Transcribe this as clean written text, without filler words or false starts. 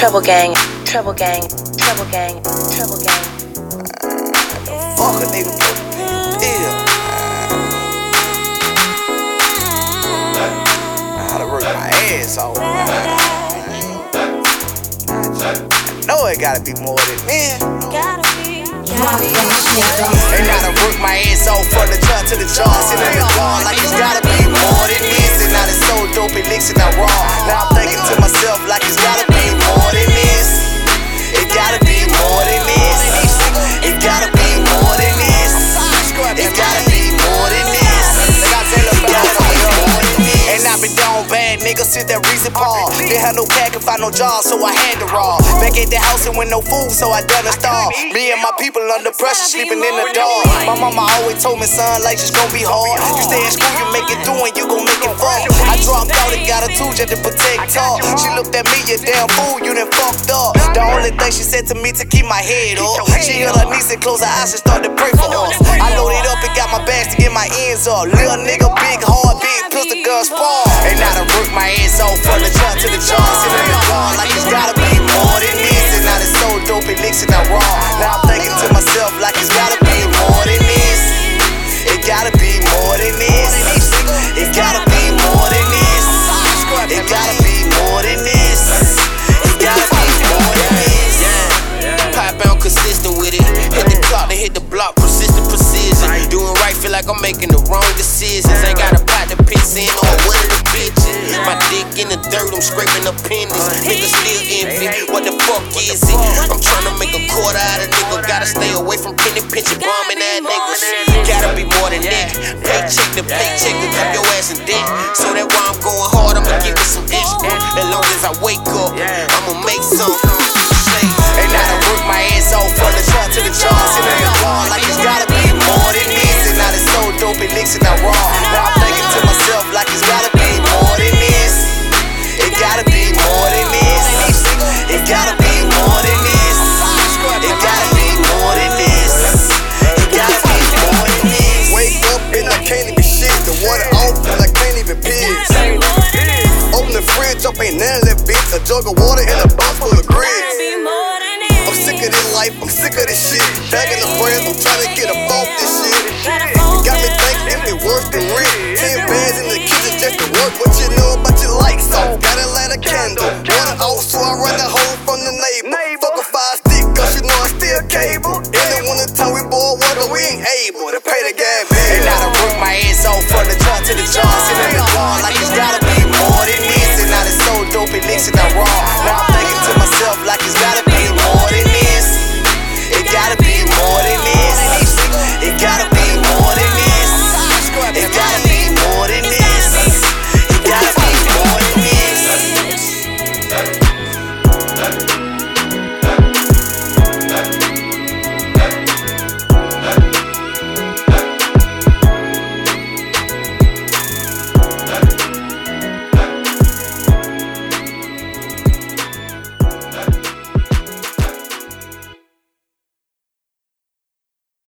Trouble gang. Fuck a nigga, bro. I had to work my ass off. I know it gotta be more than men. Ain't gotta work my ass off from the jar to the jar, sitting in the car like it's gotta be more than this. And now it's so dope, it licks and I'm raw. Now I'm thinking to myself like it's gotta be more than this. It gotta be more than this. It gotta be more than this. It gotta be more than this. It gotta be more than this. And I been down bad, nigga, since that recent ball. Didn't have no pack and find no job, so I had to roll. Back at the house and with no food, so I done a stall. Me and my people under pressure, sleeping in the dark. My mama always told me, son, life's just gonna be hard. You stay in school, you make it through, and you gon' make it fall. I dropped out and got a 2 just to protect her. She looked at me, you damn fool, you done fucked up. The only thing she said to me to keep my head up. She held her niece and closed her eyes and started to pray for us. I loaded up and got my bags to get my ends up. Little nigga, big hard, big pistol gun spawn. And I done worked my ass off from the jar to the jar. Sitting in the car like it's gotta be more than this. And now it's so dope, it licks and I'm raw. Now I'm thinking to myself like it's gotta be more than this. It gotta be more than this. It gotta be more than this. It gotta be more than this. It gotta be more than this. Pop out consistent with it. Hit the clock, then hit the block, persistent precision. Doing right, feel like I'm making the wrong decisions. Ain't got a pot to piss in on one of the bitches. My dick in the dirt, I'm scraping up pennies. Niggas still envy, what the fuck is it? I'm trying to make a quarter out of nigga. Gotta stay away from penny pinching, bombing that niggas. Gotta be more than that. Paycheck to paycheck to keep your ass in debt. So that why I'm going hard, I'ma give it some extra. As long as I wake up, I'ma make some. And I done work my ass off from the jar to the jar. Sitting in the car like it's gotta be more than this. And now it's so dope, it licks and I'm raw. Now I'm thinking to myself like it's gotta be more than this. It gotta be more than this. It gotta be more than this. It gotta be more than this. It gotta be more than this. Wake up and I can't even shit. The water open, I can't even piss. Open the fridge up, ain't none left, bitch. A jug of water and a box full of grits. I'm sick of this life, I'm sick of this shit. Back in the friends, I'm trying to get up off this shit. It got me thinking if it worth the rent. 10 bands in the kitchen just to work what you know about your lights off. Gotta light a candle, water off, so I run the hole from the neighbor. Fuck a 5 stick, cause you know I still cable. In the wintertime we boil water, we ain't able to pay the gas bill. And I done work my ass off from the jar to the jar. Sitting in the car like it's gotta be more than this. And now it's so dope, it licks and I'm raw.